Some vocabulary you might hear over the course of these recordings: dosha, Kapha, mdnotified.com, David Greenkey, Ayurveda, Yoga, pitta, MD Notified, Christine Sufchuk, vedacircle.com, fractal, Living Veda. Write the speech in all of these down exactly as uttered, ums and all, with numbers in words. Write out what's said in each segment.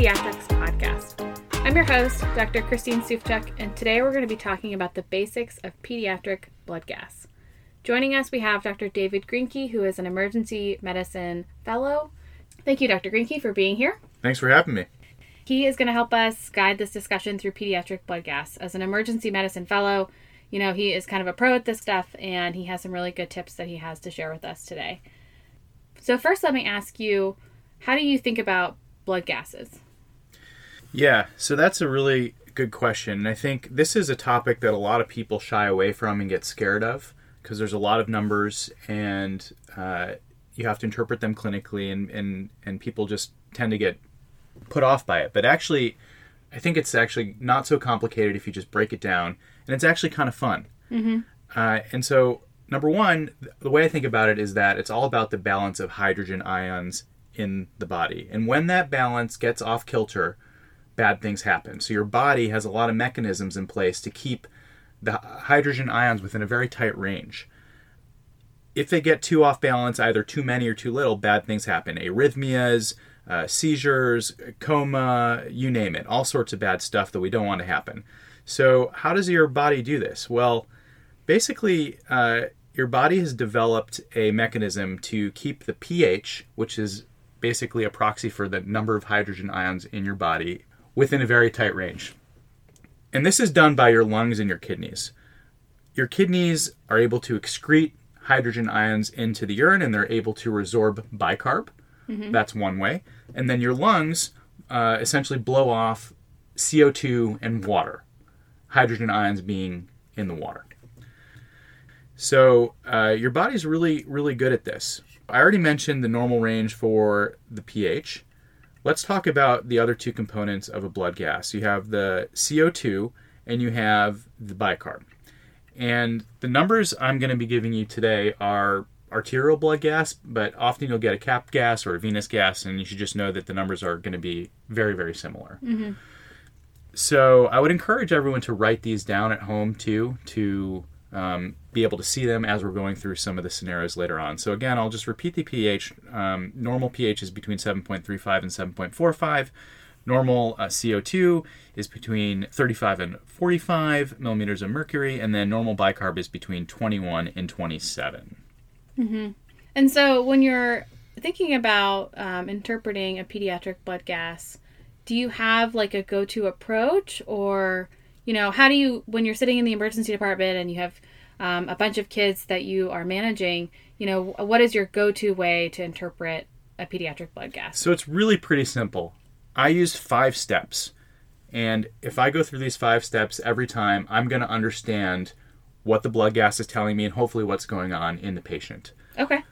Pediatrics Podcast. I'm your host, Doctor Christine Sufchuk, and today we're going to be talking about the basics of pediatric blood gas. Joining us, we have Doctor David Greenkey, who is an emergency medicine fellow. Thank you, Doctor Greenkey, for being here. Thanks for having me. He is going to help us guide this discussion through pediatric blood gas. As an emergency medicine fellow, you know, he is kind of a pro at this stuff, and he has some really good tips that he has to share with us today. So first, let me ask you, how do you think about blood gases? Yeah, so that's a really good question. And I think this is a topic that a lot of people shy away from and get scared of because there's a lot of numbers and uh, you have to interpret them clinically, and, and, and people just tend to get put off by it. But actually, I think it's actually not so complicated if you just break it down, and it's actually kind of fun. Mm-hmm. Uh, and so number one, the way I think about it is that it's all about the balance of hydrogen ions in the body. And when that balance gets off kilter, bad things happen. So your body has a lot of mechanisms in place to keep the hydrogen ions within a very tight range. If they get too off balance, either too many or too little, bad things happen. Arrhythmias, uh, seizures, coma, you name it, all sorts of bad stuff that we don't want to happen. So how does your body do this? Well, basically, uh, your body has developed a mechanism to keep the pH, which is basically a proxy for the number of hydrogen ions in your body, within a very tight range. And this is done by your lungs and your kidneys. Your kidneys are able to excrete hydrogen ions into the urine, and they're able to resorb bicarb. Mm-hmm. That's one way. And then your lungs uh, essentially blow off C O two and water, hydrogen ions being in the water. So uh, your body's really, really good at this. I already mentioned the normal range for the pH. Let's talk about the other two components of a blood gas. You have the C O two and you have the bicarb. And the numbers I'm going to be giving you today are arterial blood gas, but often you'll get a cap gas or a venous gas, and you should just know that the numbers are going to be very, very similar. Mm-hmm. So I would encourage everyone to write these down at home too, to Um, be able to see them as we're going through some of the scenarios later on. So again, I'll just repeat the pH. Um, normal pH is between seven point three five and seven point four five. Normal uh, C O two is between thirty-five and forty-five millimeters of mercury, and then normal bicarb is between twenty-one and twenty-seven. Mm-hmm. And so when you're thinking about um, interpreting a pediatric blood gas, do you have like a go-to approach, or you know, how do you, when you're sitting in the emergency department and you have um, a bunch of kids that you are managing, you know, what is your go-to way to interpret a pediatric blood gas? So it's really pretty simple. I use five steps. And if I go through these five steps every time, I'm going to understand what the blood gas is telling me and hopefully what's going on in the patient. Okay.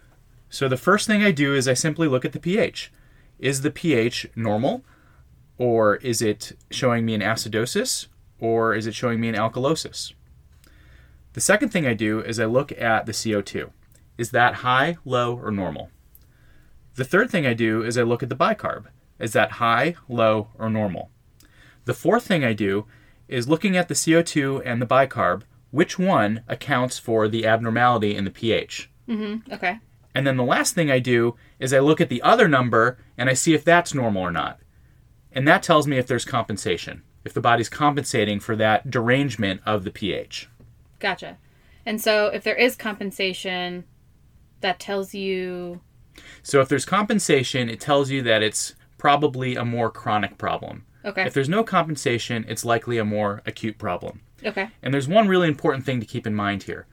So the first thing I do is I simply look at the pH. Is the pH normal, or is it showing me an acidosis, or is it showing me an alkalosis? The second thing I do is I look at the C O two. Is that high, low, or normal? The third thing I do is I look at the bicarb. Is that high, low, or normal? The fourth thing I do is looking at the C O two and the bicarb, which one accounts for the abnormality in the pH? Mm-hmm. Okay. And then the last thing I do is I look at the other number and I see if that's normal or not. And that tells me if there's compensation, if the body's compensating for that derangement of the pH. Gotcha. And so if there is compensation, that tells you... So if there's compensation, it tells you that it's probably a more chronic problem. Okay. If there's no compensation, it's likely a more acute problem. Okay. And there's one really important thing to keep in mind here.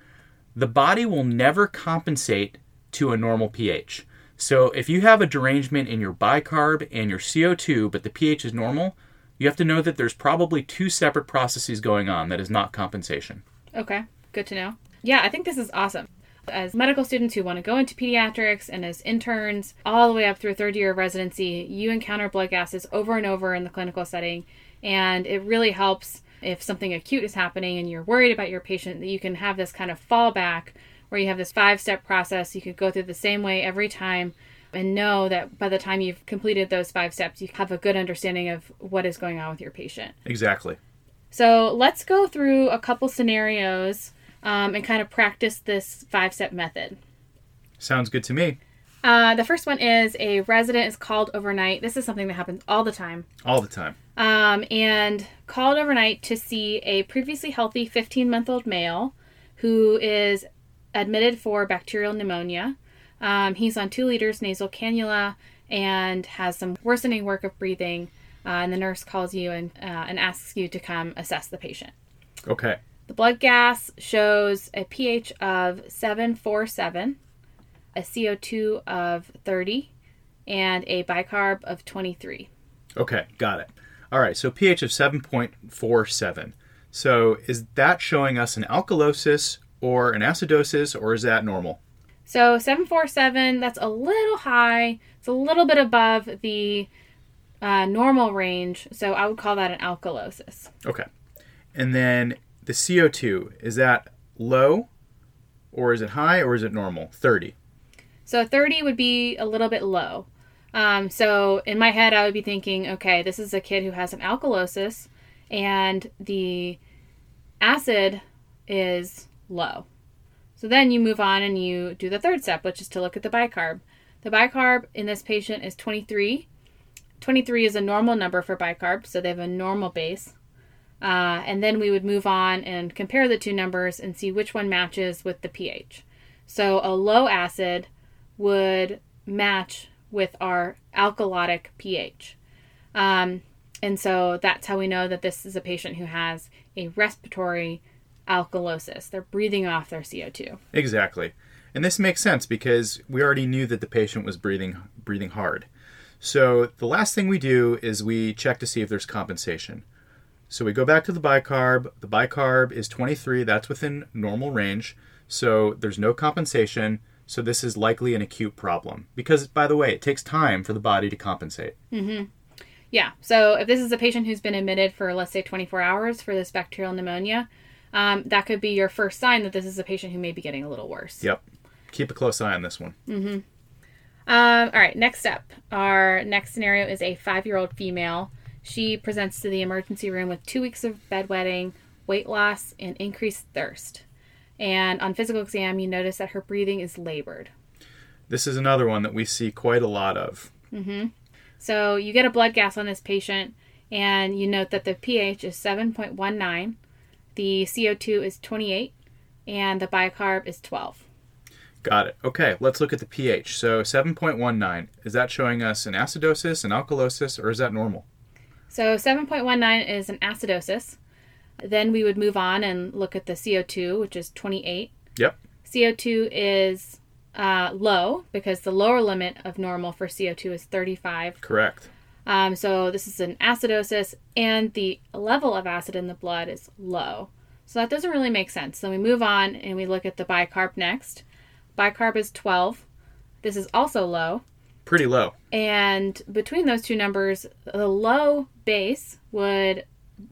The body will never compensate to a normal pH. So if you have a derangement in your bicarb and your C O two, but the pH is normal, you have to know that there's probably two separate processes going on that is not compensation. Okay, good to know. Yeah, I think this is awesome. As medical students who want to go into pediatrics, and as interns all the way up through third year of residency, you encounter blood gases over and over in the clinical setting. And it really helps if something acute is happening and you're worried about your patient, that you can have this kind of fallback where you have this five-step process. You could go through the same way every time and know that by the time you've completed those five steps, you have a good understanding of what is going on with your patient. Exactly. So let's go through a couple scenarios um, and kind of practice this five-step method. Sounds good to me. Uh, the first one is a resident is called overnight. This is something that happens all the time. All the time. Um, and called overnight to see a previously healthy fifteen-month-old male who is admitted for bacterial pneumonia. Um, he's on two liters nasal cannula and has some worsening work of breathing. Uh, and the nurse calls you and uh, and asks you to come assess the patient. Okay. The blood gas shows a pH of seven point four seven, a C O two of thirty, and a bicarb of twenty-three. Okay, got it. All right, so pH of seven point four seven. So is that showing us an alkalosis or an acidosis, or is that normal? So seven point four seven, that's a little high. It's a little bit above the uh, normal range, so I would call that an alkalosis. Okay. And then the C O two, is that low, or is it high, or is it normal? thirty. So thirty would be a little bit low. Um, so in my head, I would be thinking, okay, this is a kid who has an alkalosis, and the acid is low. So then you move on and you do the third step, which is to look at the bicarb. The bicarb in this patient is twenty-three. twenty-three is a normal number for bicarb, so they have a normal base. Uh, and then we would move on and compare the two numbers and see which one matches with the pH. So a low acid would match with our alkalotic pH. Um, and so that's how we know that this is a patient who has a respiratory alkalosis. They're breathing off their C O two. Exactly. And this makes sense because we already knew that the patient was breathing breathing hard. So the last thing we do is we check to see if there's compensation. So we go back to the bicarb. The bicarb is twenty-three. That's within normal range. So there's no compensation. So this is likely an acute problem. Because, by the way, it takes time for the body to compensate. Mm-hmm. Yeah. So if this is a patient who's been admitted for, let's say, twenty-four hours for this bacterial pneumonia, um, that could be your first sign that this is a patient who may be getting a little worse. Yep. Keep a close eye on this one. Mm-hmm. Um, all right. Next step. Our next scenario is a five-year-old female. She presents to the emergency room with two weeks of bedwetting, weight loss, and increased thirst. And on physical exam, you notice that her breathing is labored. This is another one that we see quite a lot of. Mm-hmm. So you get a blood gas on this patient, and you note that the pH is seven point one nine, the C O two is twenty-eight, and the bicarb is twelve. Got it. Okay, let's look at the pH. So seven point one nine, is that showing us an acidosis, an alkalosis, or is that normal? So seven point one nine is an acidosis. Then we would move on and look at the C O two, which is twenty-eight. Yep. C O two is uh, low because the lower limit of normal for C O two is thirty-five. Correct. Um, so this is an acidosis, and the level of acid in the blood is low. So that doesn't really make sense. So we move on and we look at the bicarb next. Bicarb is twelve. This is also low. Pretty low. And between those two numbers, the low base would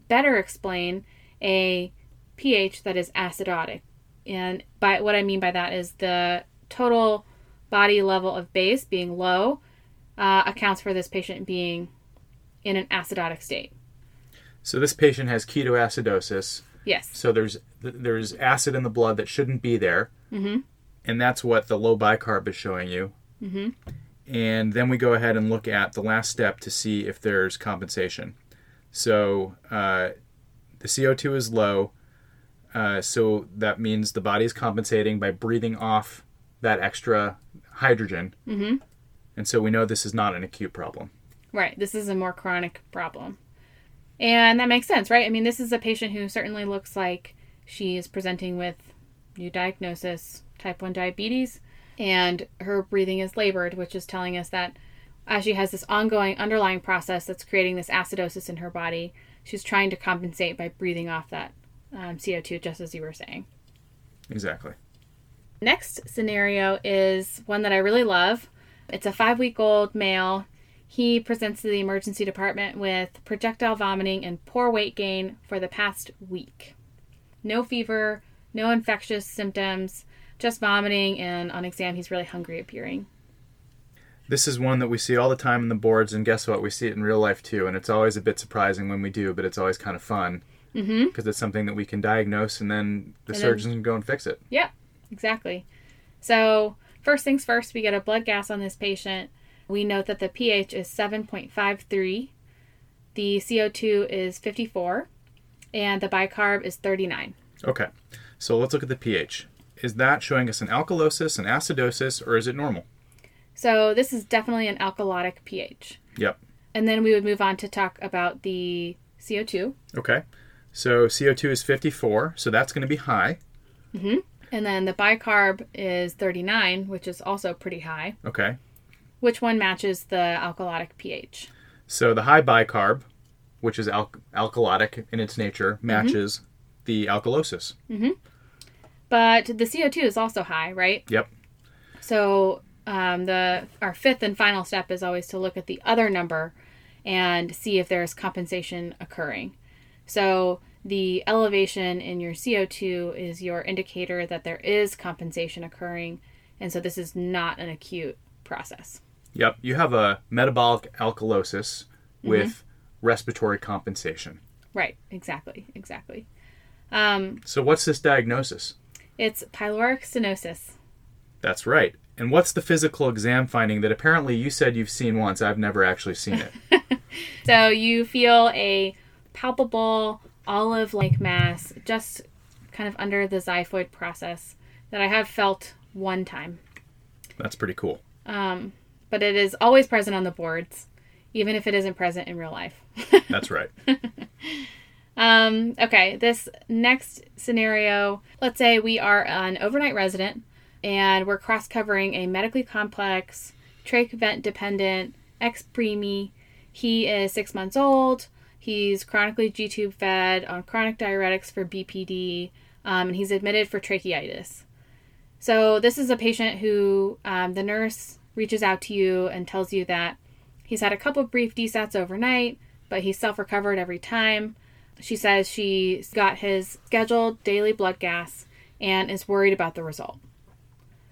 better explain a pH that is acidotic. And by what I mean by that is the total body level of base being low uh, accounts for this patient being in an acidotic state. So this patient has ketoacidosis. Yes. So there's there's acid in the blood that shouldn't be there. Mm-hmm. And that's what the low bicarb is showing you. Mm-hmm. And then we go ahead and look at the last step to see if there's compensation. So uh, the C O two is low, uh, so that means the body is compensating by breathing off that extra hydrogen. Mm-hmm. And so we know this is not an acute problem. Right. This is a more chronic problem. And that makes sense, right? I mean, this is a patient who certainly looks like she is presenting with new diagnosis, type one diabetes. And her breathing is labored, which is telling us that as she has this ongoing underlying process that's creating this acidosis in her body, she's trying to compensate by breathing off that um, C O two, just as you were saying. Exactly. Next scenario is one that I really love. It's a five-week-old male. He presents to the emergency department with projectile vomiting and poor weight gain for the past week. No fever, no infectious symptoms, just vomiting, and on exam, he's really hungry appearing. This is one that we see all the time in the boards, and guess what? We see it in real life, too, and it's always a bit surprising when we do, but it's always kind of fun because mm-hmm. it's something that we can diagnose, and then the and surgeons then, can go and fix it. Yeah, exactly. So First things first, we get a blood gas on this patient. We note that the pH is seven point five three, the C O two is fifty-four, and the bicarb is thirty-nine. Okay, so let's look at the pH. Is that showing us an alkalosis, an acidosis, or is it normal? So this is definitely an alkalotic pH. Yep. And then we would move on to talk about the C O two. Okay, so C O two is fifty-four, so that's going to be high. Mm-hmm. And then the bicarb is thirty-nine, which is also pretty high. Okay. Which one matches the alkalotic pH? So the high bicarb, which is al- alkalotic in its nature, matches mm-hmm. the alkalosis. Mm-hmm. But the C O two is also high, right? Yep. So um, the our fifth and final step is always to look at the other number and see if there's compensation occurring. So the elevation in your C O two is your indicator that there is compensation occurring, and so this is not an acute process. Yep. You have a metabolic alkalosis with mm-hmm. respiratory compensation. Right. Exactly. Exactly. Um, so what's this diagnosis? It's pyloric stenosis. That's right. And what's the physical exam finding that apparently you said you've seen once? I've never actually seen it. So you feel a palpable olive-like mass just kind of under the xiphoid process that I have felt one time. That's pretty cool. Um, but it is always present on the boards, even if it isn't present in real life. That's right. um, okay, this next scenario, let's say we are an overnight resident and we're cross-covering a medically complex, trach vent-dependent ex-preemie. He is six months old. He's chronically G-tube fed on chronic diuretics for B P D, um, and he's admitted for tracheitis. So this is a patient who um, the nurse reaches out to you and tells you that he's had a couple brief desats overnight, but he's self-recovered every time. She says she got his scheduled daily blood gas and is worried about the result.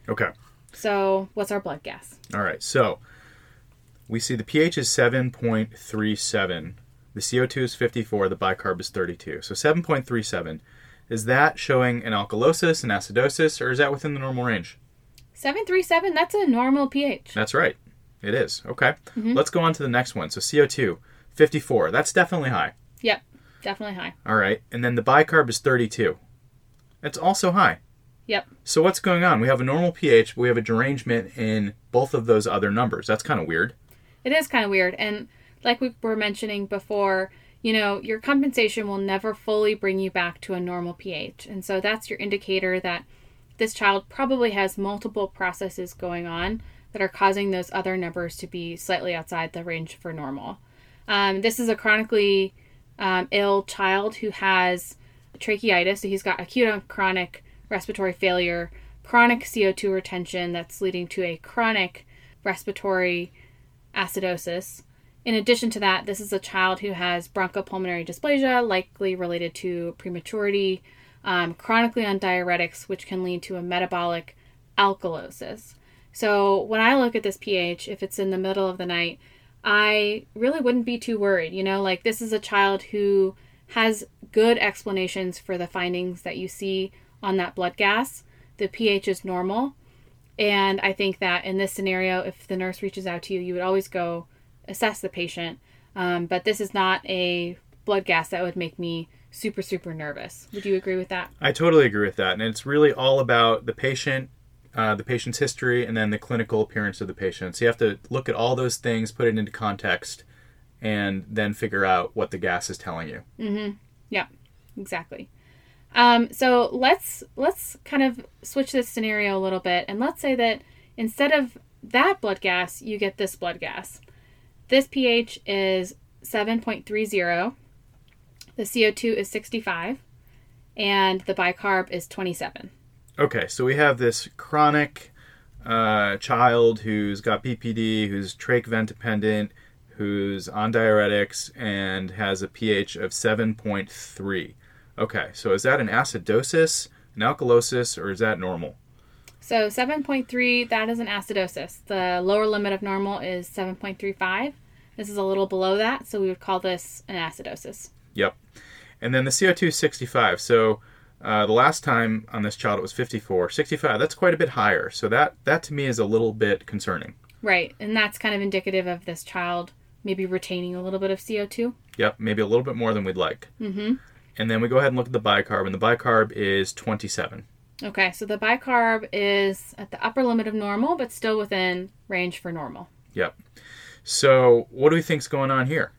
Okay. So what's our blood gas? All right. So we see the pH is seven point three seven. The C O two is fifty-four, the bicarb is thirty-two. So seven point three seven. Is that showing an alkalosis, an acidosis, or is that within the normal range? seven point three seven, that's a normal pH. That's right. It is. Okay. Mm-hmm. Let's go on to the next one. So C O two, fifty-four. That's definitely high. Yep, definitely high. All right. And then the bicarb is thirty-two. That's also high. Yep. So what's going on? We have a normal pH, but we have a derangement in both of those other numbers. That's kind of weird. It is kind of weird. And like we were mentioning before, you know, your compensation will never fully bring you back to a normal pH. And so that's your indicator that this child probably has multiple processes going on that are causing those other numbers to be slightly outside the range for normal. Um, this is a chronically um, ill child who has tracheitis. So he's got acute and chronic respiratory failure, chronic C O two retention that's leading to a chronic respiratory acidosis. In addition to that, this is a child who has bronchopulmonary dysplasia, likely related to prematurity, um, chronically on diuretics, which can lead to a metabolic alkalosis. So when I look at this pH, if it's in the middle of the night, I really wouldn't be too worried. You know, like this is a child who has good explanations for the findings that you see on that blood gas. The pH is normal. And I think that in this scenario, if the nurse reaches out to you, you would always go assess the patient, um, but this is not a blood gas that would make me super, super nervous. Would you agree with that? I totally agree with that, and it's really all about the patient, uh, the patient's history, and then the clinical appearance of the patient. So you have to look at all those things, put it into context, and then figure out what the gas is telling you. Mm-hmm. Yeah, exactly. Um, so let's let's kind of switch this scenario a little bit, and let's say that instead of that blood gas, you get this blood gas. This pH is seven point three zero, the C O two is sixty-five, and the bicarb is twenty-seven. Okay, so we have this chronic uh, child who's got B P D, who's trach vent dependent, who's on diuretics, and has a pH of seven point three. Okay, so is that an acidosis, an alkalosis, or is that normal? So seven point three, that is an acidosis. The lower limit of normal is seven point three five. This is a little below that, so we would call this an acidosis. Yep. And then the C O two is sixty-five. So Uh, the last time on this child, it was fifty-four, sixty-five. That's quite a bit higher. So that, that to me is a little bit concerning. Right. And that's kind of indicative of this child maybe retaining a little bit of C O two. Yep. Maybe a little bit more than we'd like. Mm-hmm. And then we go ahead and look at the bicarb, and the bicarb is twenty-seven. Okay. So the bicarb is at the upper limit of normal, but still within range for normal. Yep. So what do we think's going on here?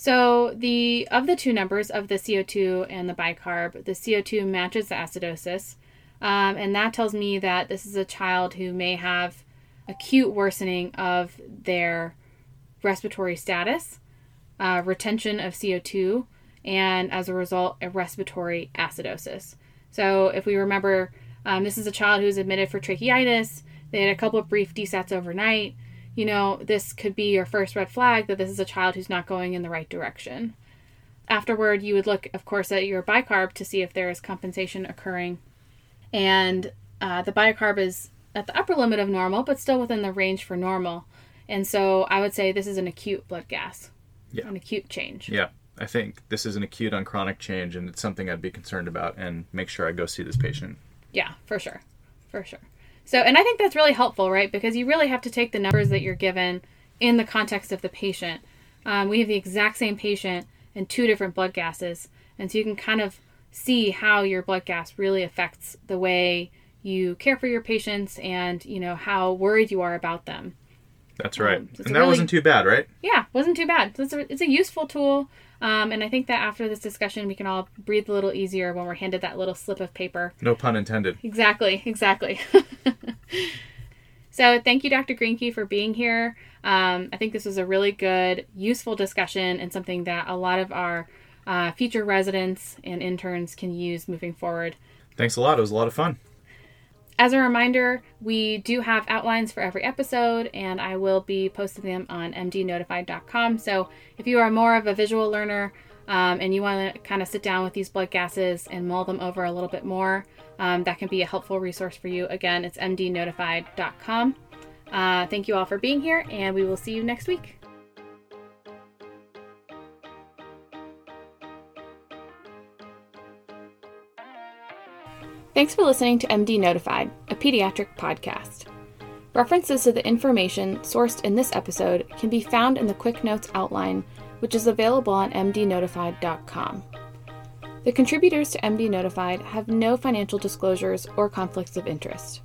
So the of the two numbers of the C O two and the bicarb, the C O two matches the acidosis, um, and that tells me that this is a child who may have acute worsening of their respiratory status, uh, retention of C O two, and as a result, a respiratory acidosis. So if we remember, um, this is a child who's admitted for tracheitis. They had a couple of brief desats overnight. You know, this could be your first red flag that this is a child who's not going in the right direction. Afterward, you would look, of course, at your bicarb to see if there is compensation occurring. And uh, the bicarb is at the upper limit of normal, but still within the range for normal. And so I would say this is an acute blood gas, yeah. An acute change. Yeah, I think this is an acute on chronic change, and it's something I'd be concerned about and make sure I go see this patient. Yeah, for sure, for sure. So, and I think that's really helpful, right? Because you really have to take the numbers that you're given in the context of the patient. Um, we have the exact same patient and two different blood gases. And so you can kind of see how your blood gas really affects the way you care for your patients and, you know, how worried you are about them. That's right. Um, so and that really, wasn't too bad, right? Yeah, wasn't too bad. So it's a, it's a useful tool. Um, and I think that after this discussion, we can all breathe a little easier when we're handed that little slip of paper. No pun intended. Exactly, exactly. So thank you, Doctor Greenkey, for being here. Um, I think this was a really good, useful discussion and something that a lot of our uh, future residents and interns can use moving forward. Thanks a lot. It was a lot of fun. As a reminder, we do have outlines for every episode, and I will be posting them on m d notified dot com. So if you are more of a visual learner um, and you want to kind of sit down with these blood gases and mull them over a little bit more, um, that can be a helpful resource for you. Again, it's m d notified dot com. Uh, thank you all for being here, and we will see you next week. Thanks for listening to M D Notified, a pediatric podcast. References to the information sourced in this episode can be found in the Quick Notes outline, which is available on m d notified dot com. The contributors to M D Notified have no financial disclosures or conflicts of interest.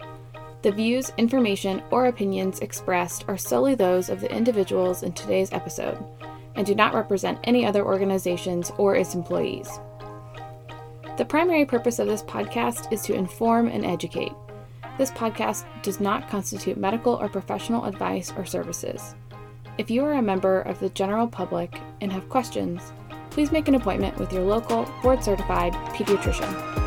The views, information, or opinions expressed are solely those of the individuals in today's episode and do not represent any other organizations or its employees. The primary purpose of this podcast is to inform and educate. This podcast does not constitute medical or professional advice or services. If you are a member of the general public and have questions, please make an appointment with your local board-certified pediatrician.